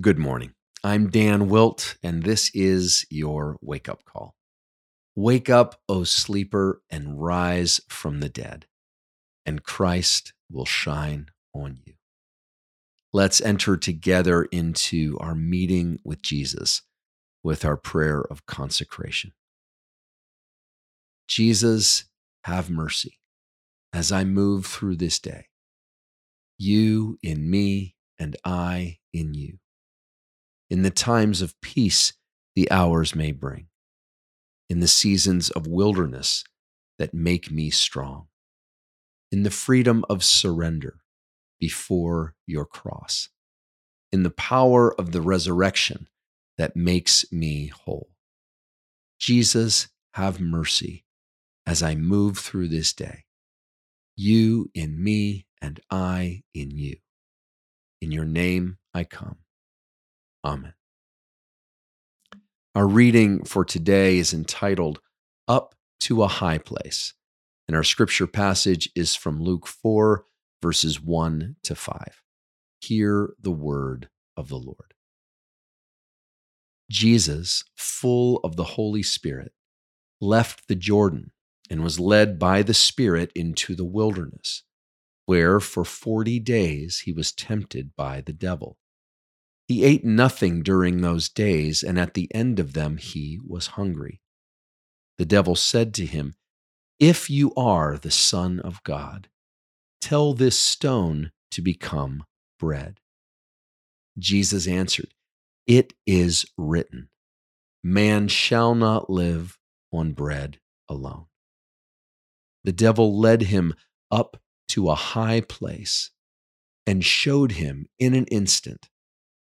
Good morning. I'm Dan Wilt, and this is your Wake Up Call. Wake up, O sleeper, and rise from the dead, and Christ will shine on you. Let's enter together into our meeting with Jesus with our prayer of consecration. Jesus, have mercy as I move through this day, you in me and I in you. In the times of peace the hours may bring, in the seasons of wilderness that make me strong, in the freedom of surrender before your cross, in the power of the resurrection that makes me whole. Jesus, have mercy as I move through this day, you in me and I in you. In your name I come. Amen. Our reading for today is entitled, Up to a High Place, and our scripture passage is from Luke 4, verses 1 to 5. Hear the word of the Lord. Jesus, full of the Holy Spirit, left the Jordan and was led by the Spirit into the wilderness, where for 40 days he was tempted by the devil. He ate nothing during those days, and at the end of them he was hungry. The devil said to him, If you are the Son of God, tell this stone to become bread. Jesus answered, It is written, Man shall not live on bread alone. The devil led him up to a high place and showed him in an instant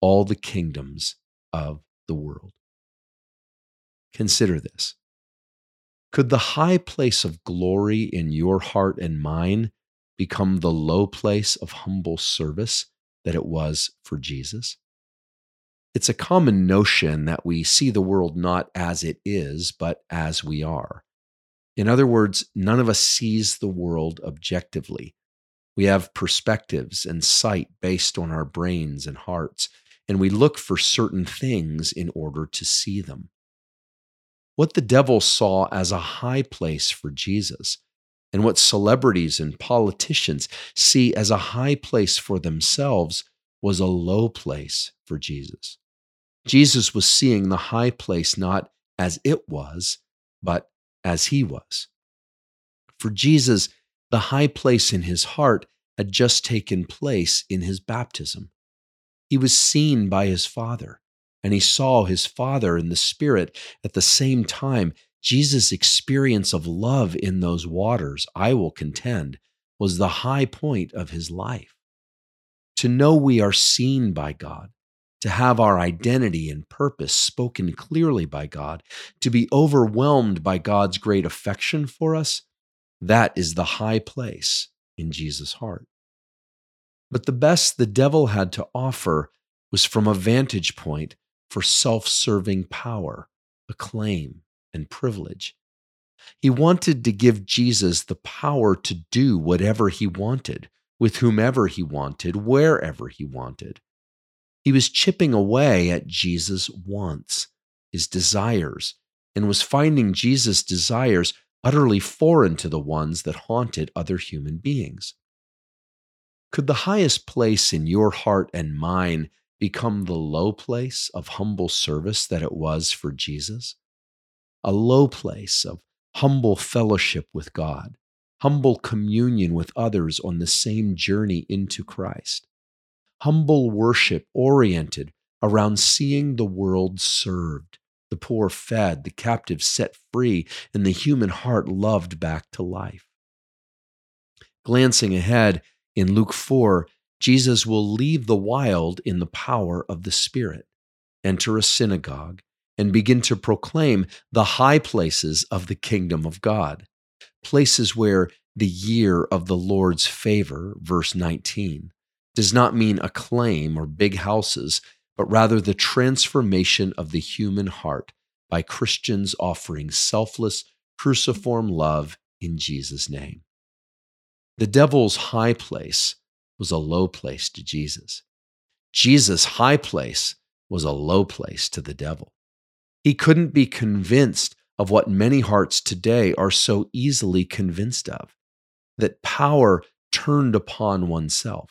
all the kingdoms of the world. Consider this. Could the high place of glory in your heart and mine become the low place of humble service that it was for Jesus? It's a common notion that we see the world not as it is, but as we are. In other words, none of us sees the world objectively. We have perspectives and sight based on our brains and hearts, and we look for certain things in order to see them. What the devil saw as a high place for Jesus, and what celebrities and politicians see as a high place for themselves, was a low place for Jesus. Jesus was seeing the high place not as it was, but as he was. For Jesus, the high place in his heart had just taken place in his baptism. He was seen by his Father, and he saw his Father in the Spirit at the same time. Jesus' experience of love in those waters, I will contend, was the high point of his life. To know we are seen by God, to have our identity and purpose spoken clearly by God, to be overwhelmed by God's great affection for us, that is the high place in Jesus' heart. But the best the devil had to offer was from a vantage point for self-serving power, acclaim, and privilege. He wanted to give Jesus the power to do whatever he wanted, with whomever he wanted, wherever he wanted. He was chipping away at Jesus' wants, his desires, and was finding Jesus' desires utterly foreign to the ones that haunted other human beings. Could the highest place in your heart and mine become the low place of humble service that it was for Jesus? A low place of humble fellowship with God, humble communion with others on the same journey into Christ, humble worship oriented around seeing the world served, the poor fed, the captive set free, and the human heart loved back to life. Glancing ahead, in Luke 4, Jesus will leave the wild in the power of the Spirit, enter a synagogue, and begin to proclaim the high places of the kingdom of God, places where the year of the Lord's favor, verse 19, does not mean acclaim or big houses, but rather the transformation of the human heart by Christians offering selfless, cruciform love in Jesus' name. The devil's high place was a low place to Jesus. Jesus' high place was a low place to the devil. He couldn't be convinced of what many hearts today are so easily convinced of, that power turned upon oneself,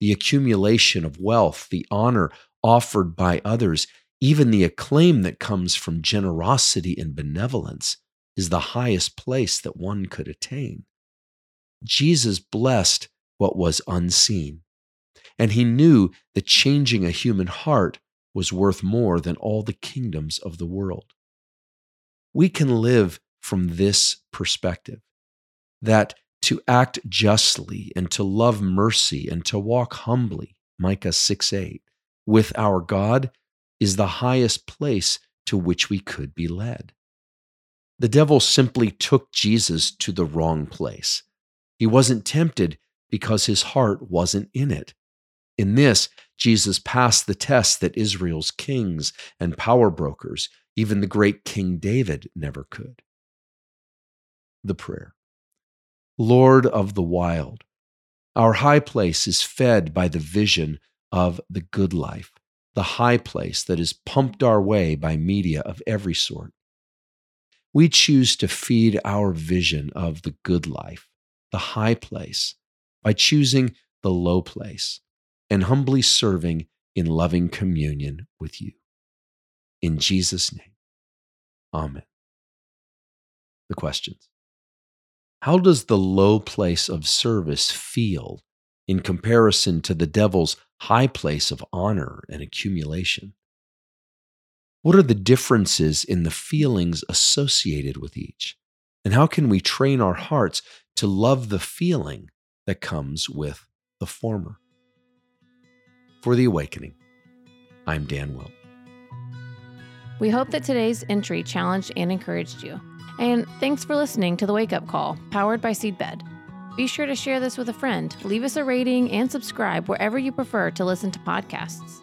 the accumulation of wealth, the honor offered by others, even the acclaim that comes from generosity and benevolence is the highest place that one could attain. Jesus blessed what was unseen, and he knew that changing a human heart was worth more than all the kingdoms of the world. We can live from this perspective, that to act justly and to love mercy and to walk humbly, Micah 6:8, with our God is the highest place to which we could be led. The devil simply took Jesus to the wrong place. He wasn't tempted because his heart wasn't in it. In this, Jesus passed the test that Israel's kings and power brokers, even the great King David, never could. The prayer. Lord of the wild, our high place is fed by the vision of the good life, the high place that is pumped our way by media of every sort. We choose to feed our vision of the good life, the high place, by choosing the low place and humbly serving in loving communion with you. In Jesus' name, amen. The questions. How does the low place of service feel in comparison to the devil's high place of honor and accumulation? What are the differences in the feelings associated with each? And how can we train our hearts to love the feeling that comes with the former? For The Awakening, I'm Dan Wilt. We hope that today's entry challenged and encouraged you. And thanks for listening to The Wake Up Call, powered by Seedbed. Be sure to share this with a friend, leave us a rating, and subscribe wherever you prefer to listen to podcasts.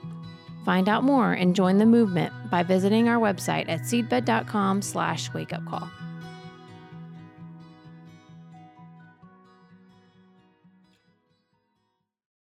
Find out more and join the movement by visiting our website at seedbed.com/wakeupcall.